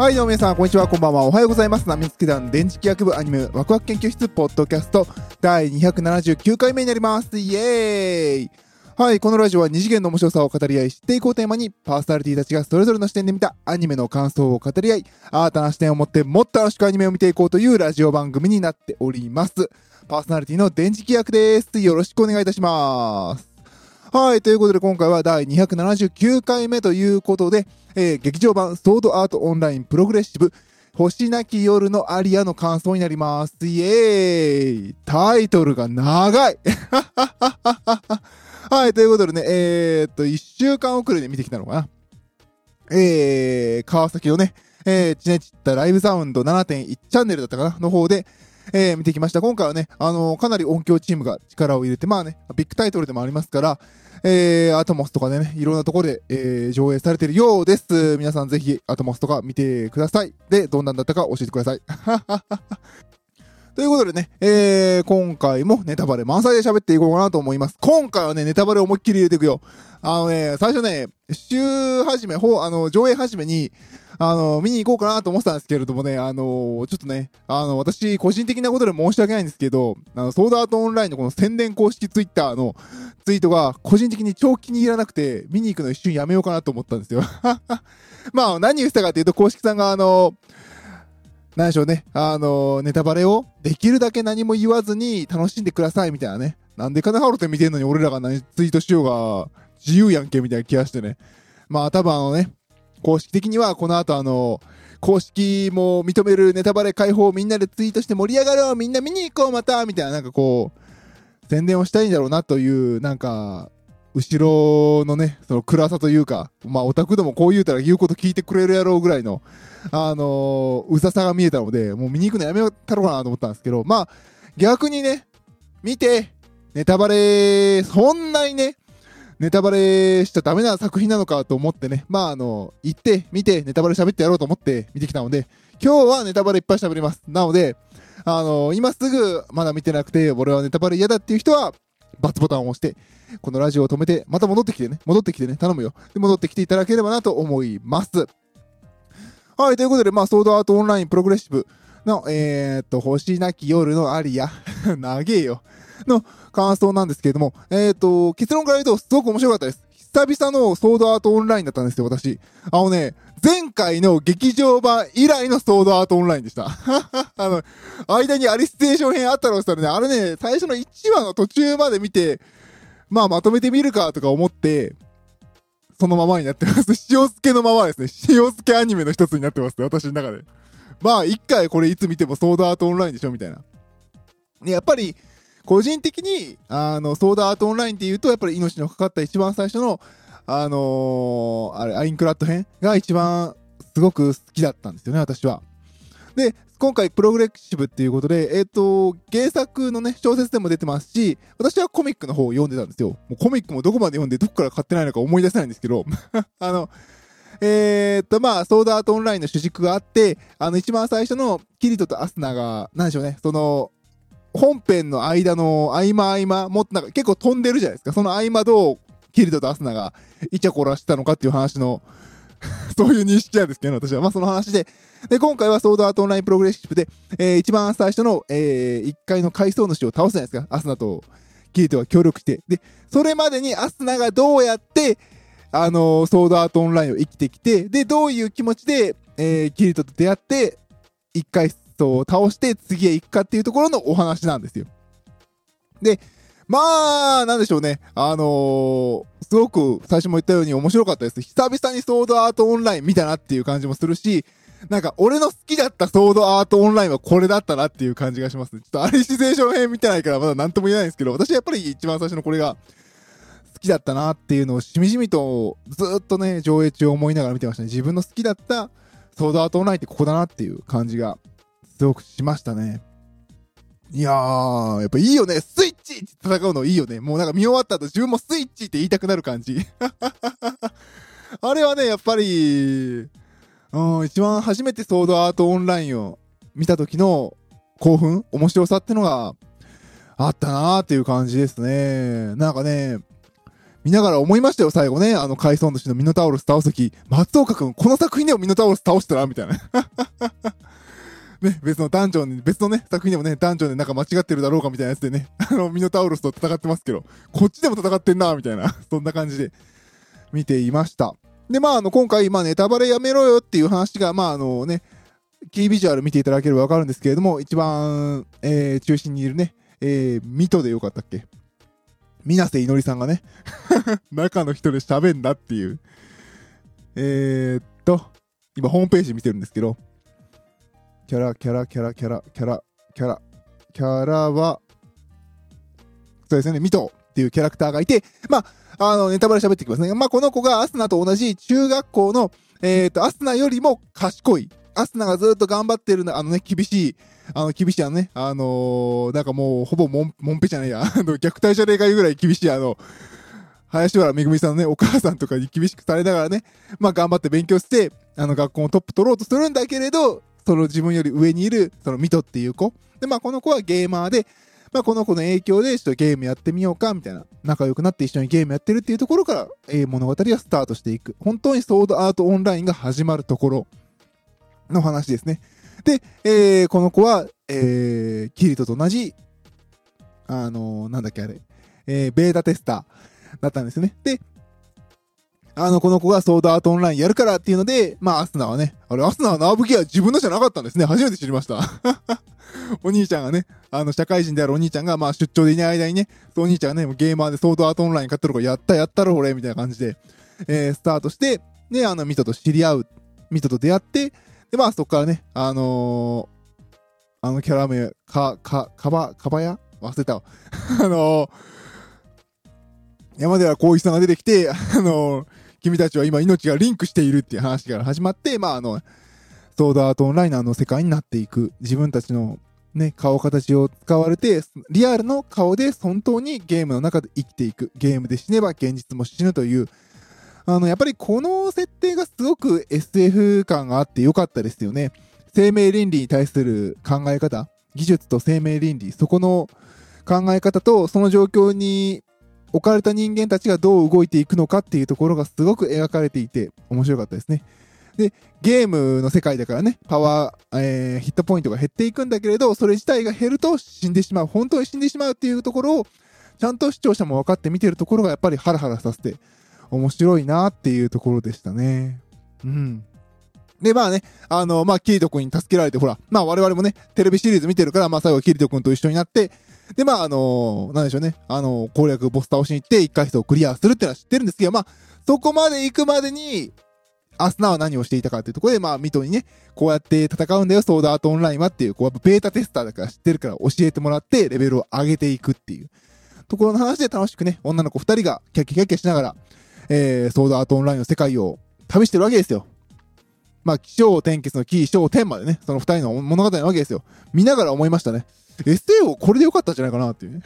はい、どうも皆さん、こんにちは、こんばんは、おはようございます。ナミスケ団電磁気学部アニメワクワク研究室ポッドキャスト第279回目になります。イエーイ。はい、このラジオは二次元の面白さを語り合い、知っていこうテーマに、パーソナリティたちがそれぞれの視点で見たアニメの感想を語り合い、新たな視点を持ってもっと楽しくアニメを見ていこうというラジオ番組になっております。パーソナリティの電磁気学です。よろしくお願いいたします。はい、ということで今回は第279回目ということで、劇場版ソードアートオンラインプログレッシブ星なき夜のアリアの感想になります。イエーイ。タイトルが長いはい、ということでね、1週間遅れで見てきたのかな。川崎のね、ちねちったライブサウンド 7.1 チャンネルだったかなの方で、見てきました。今回はね、かなり音響チームが力を入れて、まあね、ビッグタイトルでもありますから、アトモスとかでね、いろんなところで、上映されているようです。皆さんぜひ、アトモスとか見てください。で、どんなんだったか教えてください。ということでね、今回もネタバレ満載で喋っていこうかなと思います。今回はね、ネタバレ思いっきり入れていくよ。最初ね、週始め、上映始めに、見に行こうかなと思ってたんですけれどもね、ちょっとね、私、個人的なことで申し訳ないんですけど、ソードアートオンラインのこの宣伝公式ツイッターのツイートが、個人的に長期にいらなくて、見に行くの一瞬やめようかなと思ったんですよ。まあ、何言ったかっていうと、公式さんが、何でしょうね、ネタバレをできるだけ何も言わずに楽しんでくださいみたいなね。なんで金払って見てんのに俺らが何ツイートしようが自由やんけみたいな気がしてね。まあ多分ね、公式的にはこの後公式も認めるネタバレ解放をみんなでツイートして盛り上がろう、みんな見に行こうまたみたいな、なんかこう宣伝をしたいんだろうなという、なんか後ろのね、その暗さというか、まあオタクでもこう言うたら言うこと聞いてくれるやろうぐらいの、うざさが見えたので、もう見に行くのやめたろうかなと思ったんですけど、まあ逆にね、見て、ネタバレ、そんなにね、ネタバレしちゃダメな作品なのかと思ってね、まあ行って、見て、ネタバレ喋ってやろうと思って見てきたので、今日はネタバレいっぱい喋ります。なので、今すぐまだ見てなくて、俺はネタバレ嫌だっていう人は、バツボタンを押して、このラジオを止めて、また戻ってきてね、頼むよ。で、戻ってきていただければなと思います。はい、ということで、まあ、ソードアートオンラインプログレッシブの、星なき夜のアリア、長えよ、の感想なんですけれども、結論から言うと、すごく面白かったです。久々のソードアートオンラインだったんですよ、私。前回の劇場版以来のソードアートオンラインでした。間にアリステーション編あったのしたらね、あれね、最初の1話の途中まで見て、まあまとめてみるかとか思って、そのままになってます。塩漬けのままですね。塩漬けアニメの一つになってますね、私の中で。まあ一回これいつ見てもソードアートオンラインでしょ、みたいな。ね、やっぱり、個人的に、ソードアートオンラインって言うと、やっぱり命のかかった一番最初の、あれ、アインクラッド編が一番すごく好きだったんですよね、私は。で、今回プログレッシブっていうことで、原作のね、小説でも出てますし、私はコミックの方を読んでたんですよ。もうコミックもどこまで読んでどこから買ってないのか思い出せないんですけど、まあ、ソードアートオンラインの主軸があって、一番最初のキリトとアスナが、なんでしょうね、本編の間の合間、もっとなんか結構飛んでるじゃないですか。その合間どうキリトとアスナがイチャコラしてたのかっていう話の、そういう認識なんですけど、ね、私は。まあその話で。で、今回はソードアートオンラインプログレッシブで、一番最初の、1階の回想主を倒すじゃないですか。アスナとキリトが協力して。で、それまでにアスナがどうやって、ソードアートオンラインを生きてきて、で、どういう気持ちで、キリトと出会って、1階、を倒して次へ行くかっていうところのお話なんですよ。で、まあなんでしょうね、すごく最初も言ったように面白かったです。久々にソードアートオンライン見たなっていう感じもするし、なんか俺の好きだったソードアートオンラインはこれだったなっていう感じがしますね。ちょっとアリシゼーション編見てないからまだ何とも言えないんですけど、私はやっぱり一番最初のこれが好きだったなっていうのをしみじみとずっとね、上映中思いながら見てましたね。自分の好きだったソードアートオンラインってここだなっていう感じがすごくしましたね。いやー、やっぱいいよね、スイッチって戦うのいいよね。もうなんか見終わった後自分もスイッチって言いたくなる感じあれはね、やっぱり一番初めてソードアートオンラインを見た時の興奮、面白さってのがあったなーっていう感じですね。なんかね、見ながら思いましたよ、最後ね。あの、回送主のミノタウロス倒すとき、松岡くん、この作品でもミノタウロス倒したらみたいな。ね、別のね、作品でもね、ダンジョンでなんか間違ってるだろうかみたいなやつでね、ミノタウロスと戦ってますけど、こっちでも戦ってんなみたいな、そんな感じで見ていました。で、まあ、今回、まあ、ネタバレやめろよっていう話が、まあ、ね、キービジュアル見ていただければわかるんですけれども、一番、中心にいるね、ミトでよかったっけ？水瀬いのりさんがね中の人で喋んだっていう、今ホームページ見てるんですけど、キャラはそうですね、ミトっていうキャラクターがいて、まあネタバレ喋ってきますね。まあこの子がアスナと同じ中学校のアスナよりも賢い、アスナがずっと頑張ってるの、ね、厳しいね、なんかもうほぼもんぺじゃないや、虐待者例が言うぐらい厳しい、林原めぐみさんのね、お母さんとかに厳しくされながらね、まあ頑張って勉強して、学校のトップ取ろうとするんだけれど、その自分より上にいる、そのミトっていう子。で、まあこの子はゲーマーで、まあこの子の影響でちょっとゲームやってみようか、みたいな。仲良くなって一緒にゲームやってるっていうところから、物語はスタートしていく。本当にソードアートオンラインが始まるところの話ですね。で、この子は、キリトと同じ、ベータテスターだったんですね。で、この子がソードアートオンラインやるからっていうので、まあ、アスナはね、あれ、アスナはナーブギア自分のじゃなかったんですね。初めて知りました。お兄ちゃんがね、社会人であるお兄ちゃんが、まあ、出張でいない間にね、お兄ちゃんがね、ゲーマーでソードアートオンライン買ってるから、やったろ、俺、みたいな感じで、スタートして、ね、ミトと知り合う、ミトと出会って、で、まあ、そっからね、キャラ名、かばや忘れたわ。山寺宏一さんが出てきて、君たちは今命がリンクしているっていう話から始まって、まあ、ソードアートオンラインの世界になっていく。自分たちのね、顔形を使われて、リアルの顔で本当にゲームの中で生きていく。ゲームで死ねば現実も死ぬという、やっぱりこの設定がすごく SF 感があって良かったですよね。生命倫理に対する考え方、技術と生命倫理、そこの考え方とその状況に置かれた人間たちがどう動いていくのかっていうところがすごく描かれていて面白かったですね。で、ゲームの世界だからね、パワー、ヒットポイントが減っていくんだけれど、それ自体が減ると死んでしまう、本当に死んでしまうっていうところをちゃんと視聴者も分かって見てるところがやっぱりハラハラさせて面白いなっていうところでしたね。うん。で、まあね、まあ、キリト君に助けられて、ほら、まあ、我々もね、テレビシリーズ見てるから、まあ、最後はキリト君と一緒になって、で、まあ、なんでしょうね、攻略ボス倒しに行って、一回人をクリアするってのは知ってるんですけど、まあ、そこまで行くまでに、アスナは何をしていたかっていうところで、まあ、ミトにね、こうやって戦うんだよ、ソードアートオンラインはっていう、こう、やっぱベータテスターだから知ってるから教えてもらって、レベルを上げていくっていう、ところの話で楽しくね、女の子二人がキャッキャキャッキャしながら、ソードアートオンラインの世界を旅してるわけですよ。まあ、起承転結の起承転までね、その二人の物語なわけですよ。見ながら思いましたね。SF これでよかったんじゃないかなっていうね。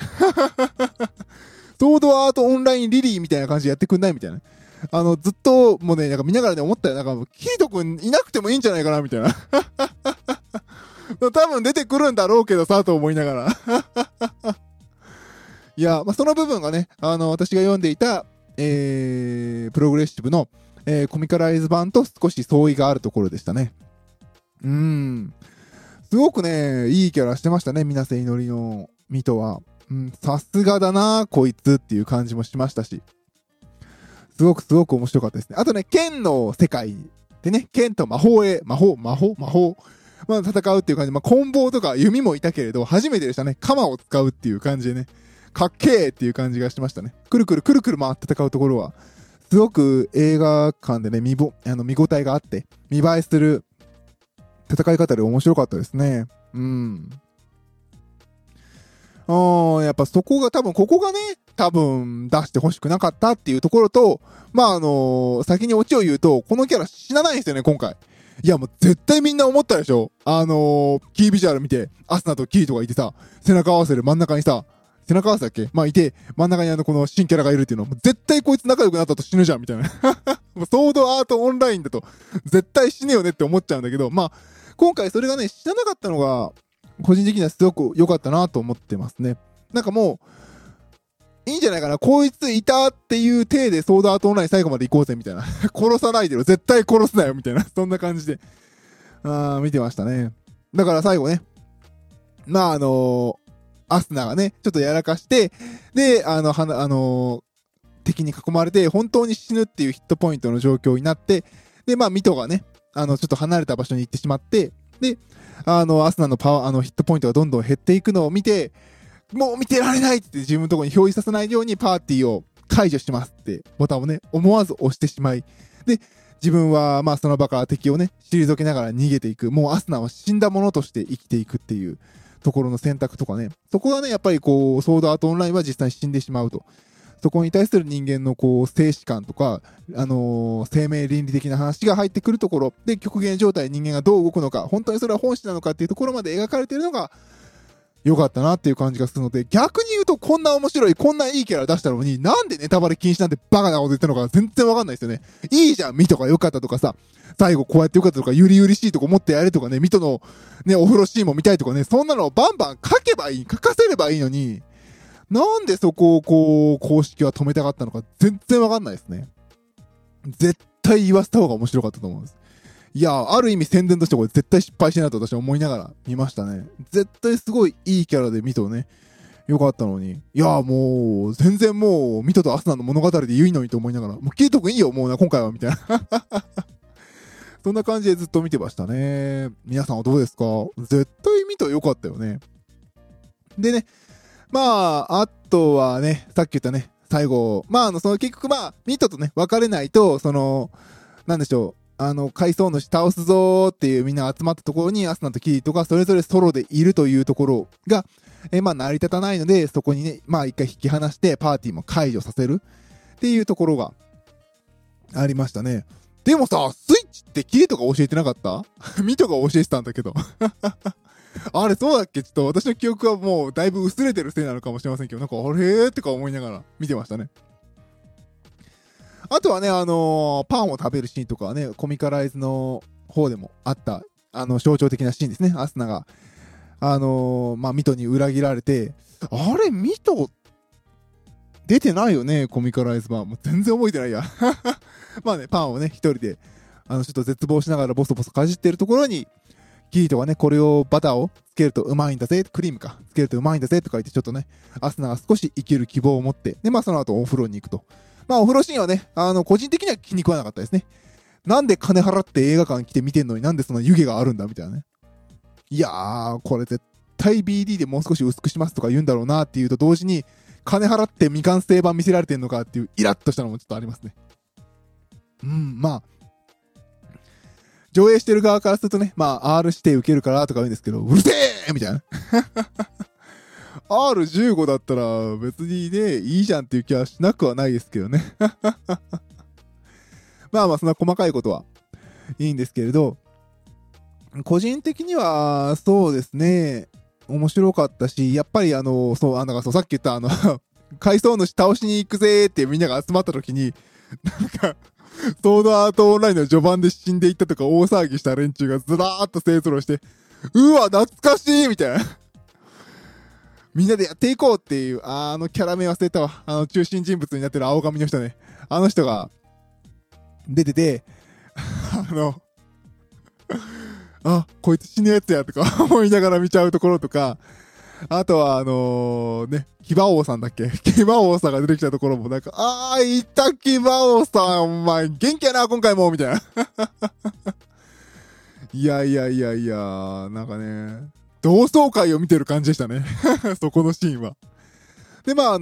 ソードアートオンラインリリーみたいな感じでやってくんないみたいな。ずっともうね、なんか見ながらね、思ったよ。なんか、キリト君いなくてもいいんじゃないかなみたいな。多分出てくるんだろうけどさ、と思いながら。いや、まあ、その部分がね、私が読んでいた、プログレッシブの、コミカライズ版と少し相違があるところでしたね。すごくね、いいキャラしてましたね、水瀬いのりのミトは。さすがだなこいつっていう感じもしましたし、すごく面白かったですね。あとね、剣の世界でね、剣と魔法、まあ、戦うっていう感じで、まあ、棍棒とか弓もいたけれど、初めてでしたね。鎌を使うっていう感じでね、かっけーっていう感じがしましたね。くるくる回って戦うところは、すごく映画館でね、見応えがあって、見栄えする戦い方で面白かったですね。やっぱそこがここがね、出してほしくなかったっていうところと、まあ先にオチを言うと、このキャラ死なないんですよね、今回。いや、もう絶対みんな思ったでしょ。キービジュアル見て、アスナとキリトがいてさ、背中合わせる真ん中にさ、背中合わせだっけ？まあ、いて、真ん中にこの新キャラがいるっていうのは、もう絶対こいつ仲良くなったと死ぬじゃん、みたいな。ソードアートオンラインだと、絶対死ねよねって思っちゃうんだけど、まあ、今回それがね、死ななかったのが、個人的にはすごく良かったなと思ってますね。なんかもう、いいんじゃないかな、こいついたっていう体でソードアートオンライン最後まで行こうぜみたいな殺さないでよ、絶対殺すなよみたいな、そんな感じで見てましたね。だから最後ね、まあアスナがねちょっとやらかして、で敵に囲まれて本当に死ぬっていうヒットポイントの状況になって、でまあミトがねちょっと離れた場所に行ってしまって、でアスナのヒットポイントがどんどん減っていくのを見て、もう見てられないって自分のところに表示させないようにパーティーを解除しますってボタンをね思わず押してしまい、で自分はまあその場から敵をね退けながら逃げていく、もうアスナは死んだものとして生きていくっていうところの選択とかね、そこがねやっぱりこうソードアートオンラインは実際に死んでしまうと、そこに対する人間のこう生死観とか、生命倫理的な話が入ってくるところで、極限状態人間がどう動くのか、本当にそれは本質なのかっていうところまで描かれているのが良かったなっていう感じがするので、逆に言うとこんな面白いこんないいキャラ出したのに、なんでネタバレ禁止なんてバカなこと言ったのか全然わかんないですよね。いいじゃん、ミトが良かったとかさ、最後こうやって良かったとか、ゆりゆりしいとこ持ってやれとかね、ミトのねお風呂シーンも見たいとかね、そんなのをバンバン書けばいい、書かせればいいのに、なんでそこをこう公式は止めたかったのか全然わかんないですね。絶対言わせた方が面白かったと思うんです。いや、ある意味宣伝としてこれ絶対失敗してないと私は思いながら見ましたね。絶対すごいいいキャラでミトねよかったのに、いやもう全然もうミトとアスナの物語でいいのにと思いながら、もうキリト君いいよもうな今回はみたいなそんな感じでずっと見てましたね。皆さんはどうですか？絶対ミトよかったよね。でね、まああとはね、さっき言ったね最後、まあその結局まあミトとね別れないと、そのなんでしょう、海藻主倒すぞーっていうみんな集まったところにアスナとキリトがそれぞれソロでいるというところが、まあ成り立たないので、そこにねまあ一回引き離してパーティーも解除させるっていうところがありましたね。でもさ、スイッチってキリトが教えてなかったミトが教えてたんだけどあれそうだっけ？ちょっと私の記憶はもうだいぶ薄れてるせいなのかもしれませんけど、なんかあれーってか思いながら見てましたね。あとはね、パンを食べるシーンとかはね、コミカライズの方でもあった、象徴的なシーンですね。アスナが、まあ、ミトに裏切られて、あれ、ミト、出てないよね、コミカライズ版。もう全然覚えてないや。まあね、パンをね、一人で、ちょっと絶望しながらボソボソかじってるところに、キリトがね、これをバターをつけるとうまいんだぜ、クリームか、つけるとうまいんだぜとか言って、ちょっとね、アスナが少し生きる希望を持って、で、まあ、その後お風呂に行くと。まあお風呂シーンはね、個人的には気に食わなかったですね。なんで金払って映画館来て見てんのになんでそんな湯気があるんだみたいなね。いやー、これ絶対 BD でもう少し薄くしますとか言うんだろうなっていうと同時に、金払って未完成版見せられてんのかっていうイラッとしたのもちょっとありますね。うん、まあ。上映してる側からするとね、まあ R 指定受けるからとか言うんですけど、うるせーみたいな。R15 だったら別にねいいじゃんっていう気はしなくはないですけどねまあまあそんな細かいことはいいんですけれど、個人的にはそうですね面白かったし、やっぱりそうなんかそうさっき言った海藻主倒しに行くぜーってみんなが集まった時に、なんかソードアートオンラインの序盤で死んでいったとか大騒ぎした連中がずらーっと勢ぞろいして、うわ懐かしいみたいなみんなでやっていこうっていう、キャラ名忘れたわ。中心人物になってる青髪の人ね。あの人が、出てて、あ、こいつ死ぬやつやとか思いながら見ちゃうところとか、あとはね、キバ王さんだっけ？キバ王さんが出てきたところもなんか、あー、いたキバ王さん、お前、元気やな、今回もみたいな。いやいやいやいや、なんかね、同窓会を見てる感じでしたねそこのシーンは。でまあ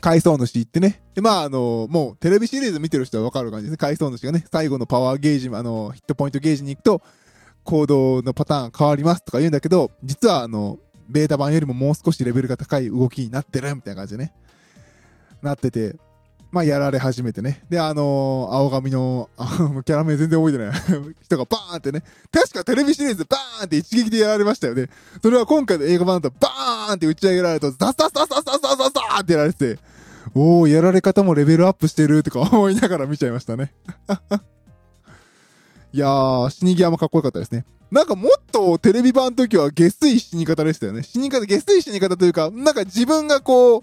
海藻主行ってね、でまあもうテレビシリーズ見てる人は分かる感じですね。海藻主がね最後のパワーゲージヒットポイントゲージに行くと行動のパターン変わりますとか言うんだけど、実はベータ版よりももう少しレベルが高い動きになってるみたいな感じでねなってて、まあやられ始めてね、で青髪のキャラ名全然覚えてない人がバーンってね、確かテレビシリーズバーンって一撃でやられましたよね。それは今回の映画版だとバーンって打ち上げられるとザササササササササってやられて、おーやられ方もレベルアップしてるとか思いながら見ちゃいましたねいやー死に際もかっこよかったですね。なんかもっとテレビ版の時は下水死に方でしたよね。死に方、下水死に方というか、なんか自分がこう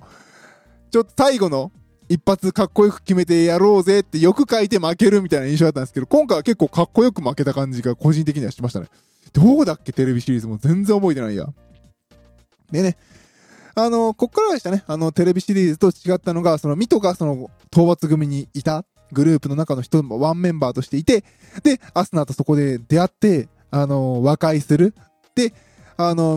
ちょっと最後の一発かっこよく決めてやろうぜってよく書いて負けるみたいな印象だったんですけど、今回は結構かっこよく負けた感じが個人的にはしましたね。どうだっけテレビシリーズも全然覚えてないや。でね、こっからでしたね。テレビシリーズと違ったのが、そのミトがその討伐組にいたグループの中の人もワンメンバーとしていて、でアスナとそこで出会って和解する。で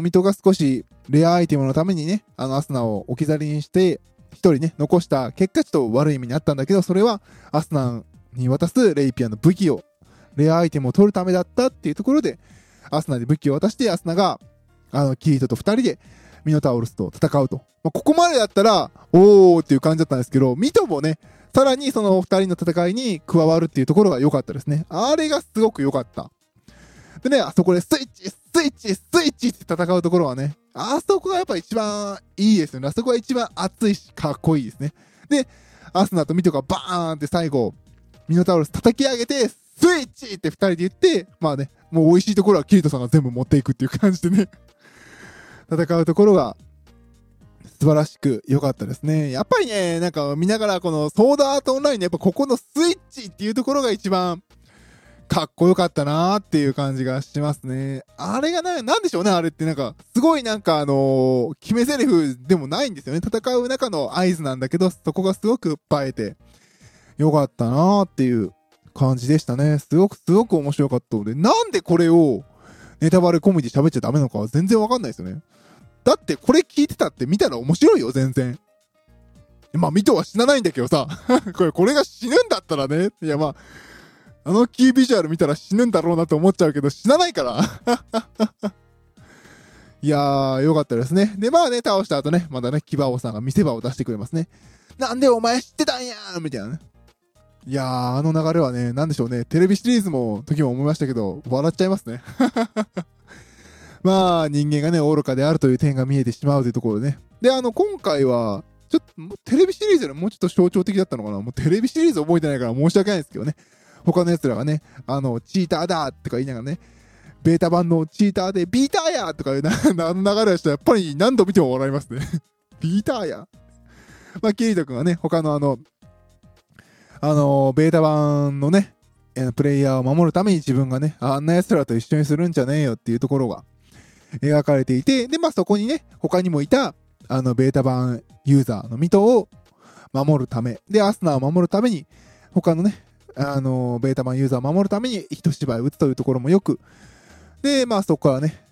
ミトが少しレアアイテムのためにね、アスナを置き去りにして一人ね残した結果、ちょっと悪い意味にあったんだけど、それはアスナに渡すレイピアの武器をレアアイテムを取るためだったっていうところで、アスナに武器を渡して、アスナがキリトと二人でミノタウロスと戦うと、まあ、ここまでだったらおーっていう感じだったんですけど、ミトもねさらにその二人の戦いに加わるっていうところが良かったですね。あれがすごく良かったでね、あそこでスイッチって戦うところはね、あそこがやっぱ一番いいですよね。あそこが一番熱いしかっこいいですね。でアスナとミトがバーンって最後ミノタウロス叩き上げてスイッチって二人で言って、まあね、もう美味しいところはキリトさんが全部持っていくっていう感じでね戦うところが素晴らしく良かったですね。やっぱりね、なんか見ながらこのソードアートオンラインのやっぱここのスイッチっていうところが一番かっこよかったなーっていう感じがしますね。あれがなんでしょうね、あれってなんかすごいなんか決め台詞でもないんですよね。戦う中の合図なんだけど、そこがすごく映えて良かったなーっていう感じでしたね。すごく面白かったので、なんでこれをネタバレ込みで喋っちゃダメなのかは全然わかんないですよね。だってこれ聞いてたって見たら面白いよ全然。まあミトは死なないんだけどさこれが死ぬんだったらね、いやまあキービジュアル見たら死ぬんだろうなと思っちゃうけど、死なないからいやーよかったですね。でまあね、倒した後ね、まだねキバオさんが見せ場を出してくれますね。なんでお前知ってたんやーみたいなね。いやー流れはね、なんでしょうね、テレビシリーズの時も思いましたけど笑っちゃいますねまあ人間がね愚かであるという点が見えてしまうというところでね。で今回はちょっとテレビシリーズよりもうちょっと象徴的だったのかな。もうテレビシリーズ覚えてないから申し訳ないですけどね、他の奴らがねチーターだとか言いながらね、ベータ版のチーターでビーターやとかいう流れをしたらやっぱり何度見ても笑いますねビーターや。まあキリト君はね他のベータ版のねプレイヤーを守るために自分がねあんな奴らと一緒にするんじゃねえよっていうところが描かれていて、でまあそこにね他にもいたベータ版ユーザーのミトを守るためで、アスナを守るために他のねベータ版ユーザーを守るために一芝居打つというところもよく、でまあそこからね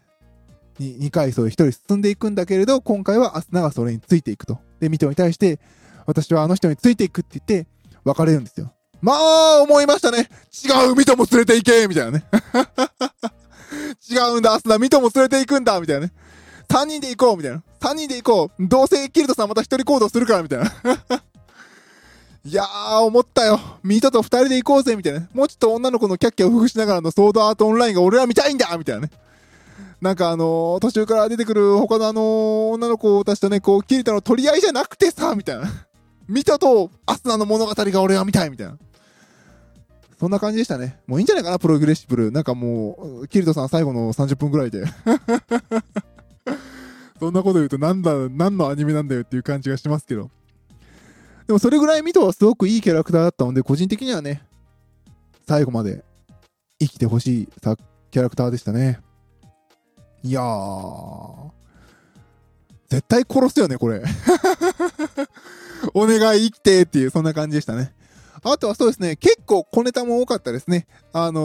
2回そう1人進んでいくんだけれど、今回はアスナがそれについていくと。でミトに対して私はあの人についていくって言って別れるんですよ。まあ思いましたね、違うミトも連れていけみたいなね違うんだアスナ、ミトも連れて行くんだみたいなね、3人で行こうみたいな、3人で行こう、どうせキルトさんまた一人行動するからみたいないやー思ったよ、ミトと2人で行こうぜみたいな、もうちょっと女の子のキャッキャをふぐしながらのソードアートオンラインが俺ら見たいんだみたいなね。なんか途中から出てくる他の女の子たちとねこうキルトの取り合いじゃなくてさみたいなミトとアスナの物語が俺は見たいみたいな、そんな感じでしたね。もういいんじゃないかなプログレッシブル、なんかもうキリトさん最後の30分ぐらいでそんなこと言うと何のアニメなんだよっていう感じがしますけど、でもそれぐらいミトはすごくいいキャラクターだったので、個人的にはね最後まで生きてほしいキャラクターでしたね。いやー絶対殺すよねこれお願い生きてっていう、そんな感じでしたね。あとはそうですね、結構小ネタも多かったですね。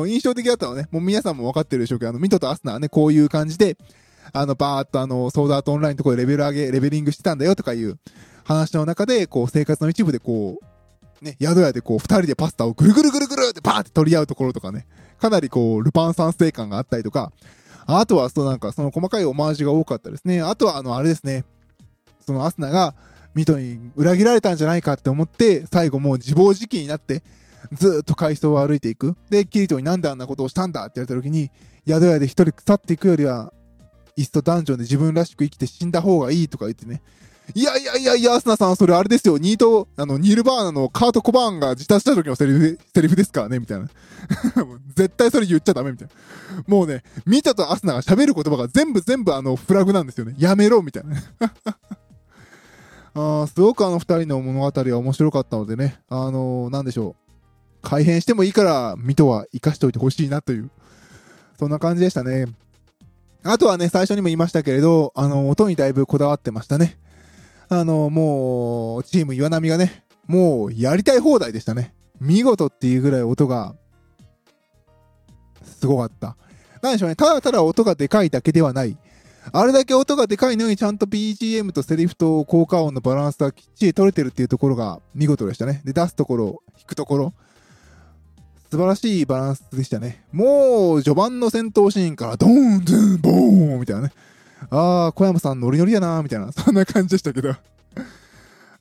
印象的だったのはね、もう皆さんも分かってるでしょうけど、ミトとアスナはね、こういう感じで、バーっとソードアートオンラインのところでレベリングしてたんだよとかいう話の中で、こう、生活の一部でこう、ね、宿屋でこう、二人でパスタをぐるぐるってバーって取り合うところとかね、かなりこう、ルパン三世感があったりとか、あとはなんか、その細かいオマージュが多かったですね。あとはあれですね、そのアスナが、ミトに裏切られたんじゃないかって思って最後もう自暴自棄になってずっと階層を歩いていく。でキリトになんであんなことをしたんだって言われた時に、宿屋で一人腐っていくよりはいっそダンジョンで自分らしく生きて死んだ方がいいとか言ってね、いやアスナさんそれあれですよ、ニールバーナのカート・コバーンが自殺した時のセリフですからねみたいな絶対それ言っちゃダメみたいな、もうねミトとアスナが喋る言葉が全部フラグなんですよね、やめろみたいなすごくあの二人の物語は面白かったのでね、なんでしょう、改変してもいいから水戸は生かしておいてほしいなという、そんな感じでしたね。あとはね、最初にも言いましたけれど、音にだいぶこだわってましたね。もうチーム岩波がね、もうやりたい放題でしたね。見事っていうぐらい音がすごかった。なんでしょうね、ただただ音がでかいだけではない、あれだけ音がでかいのにちゃんと BGM とセリフと効果音のバランスがきっちり取れてるっていうところが見事でしたね。で、出すところ引くところ素晴らしいバランスでしたね。もう序盤の戦闘シーンからドーンドゥンボーンみたいなね、あー小山さんノリノリやなみたいな、そんな感じでしたけど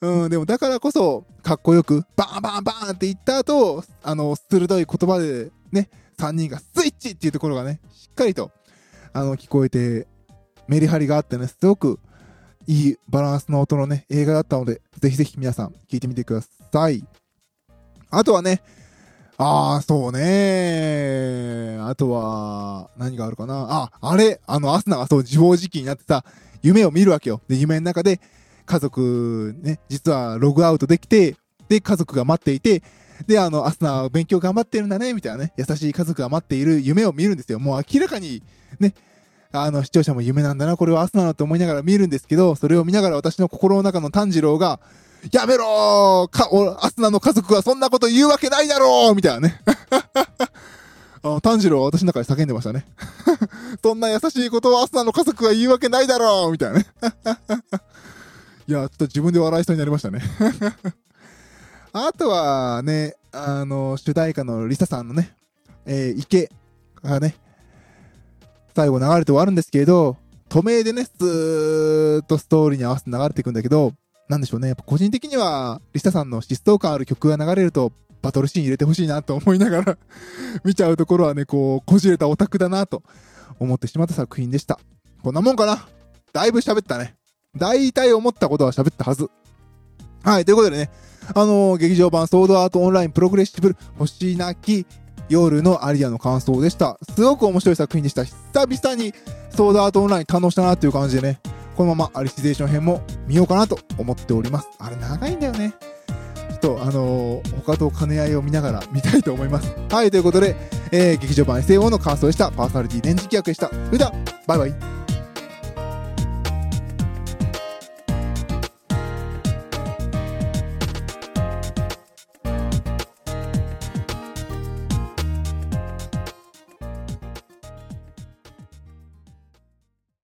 うん、でもだからこそかっこよくバンバンバンって言った後、鋭い言葉でね、3人がスイッチっていうところがね、しっかりと聞こえて、メリハリがあってね、すごくいいバランスの音のね映画だったので、ぜひぜひ皆さん聞いてみてください。あとはね、あとは何があるかな、アスナがそう自暴自棄になってさ、夢を見るわけよ。で、夢の中で家族ね、実はログアウトできて、で家族が待っていて、でアスナは勉強頑張ってるんだねみたいなね、優しい家族が待っている夢を見るんですよ。もう明らかにね、視聴者も夢なんだなこれはアスナだと思いながら見るんですけど、それを見ながら私の心の中の炭治郎がやめろーか、アスナの家族はそんなこと言うわけないだろうみたいなね炭治郎は私の中で叫んでましたねそんな優しいことをアスナの家族は言うわけないだろうみたいなねいや、ちょっと自分で笑いそうになりましたね。あとはね、主題歌のリサさんのね、池がね、最後流れて終わるんですけれど、透明でね、ずーっとストーリーに合わせて流れていくんだけど、なんでしょうね、やっぱ個人的にはリサさんの疾走感ある曲が流れると、バトルシーン入れてほしいなと思いながら、見ちゃうところはね、こう、こじれたオタクだなと思ってしまった作品でした。こんなもんかな。だいぶ喋ったね。大体思ったことは喋ったはず。はい、ということでね、劇場版ソードアートオンラインプログレッシブル星なき夜のアリアの感想でした。すごく面白い作品でした。久々にソードアートオンライン堪能したなという感じでね、このままアリシゼーション編も見ようかなと思っております。あれ長いんだよね。ちょっと他と兼ね合いを見ながら見たいと思います。はい、ということで、劇場版 SAO の感想でした。パーソナリティ電磁気役でした。それでは、バイバイ。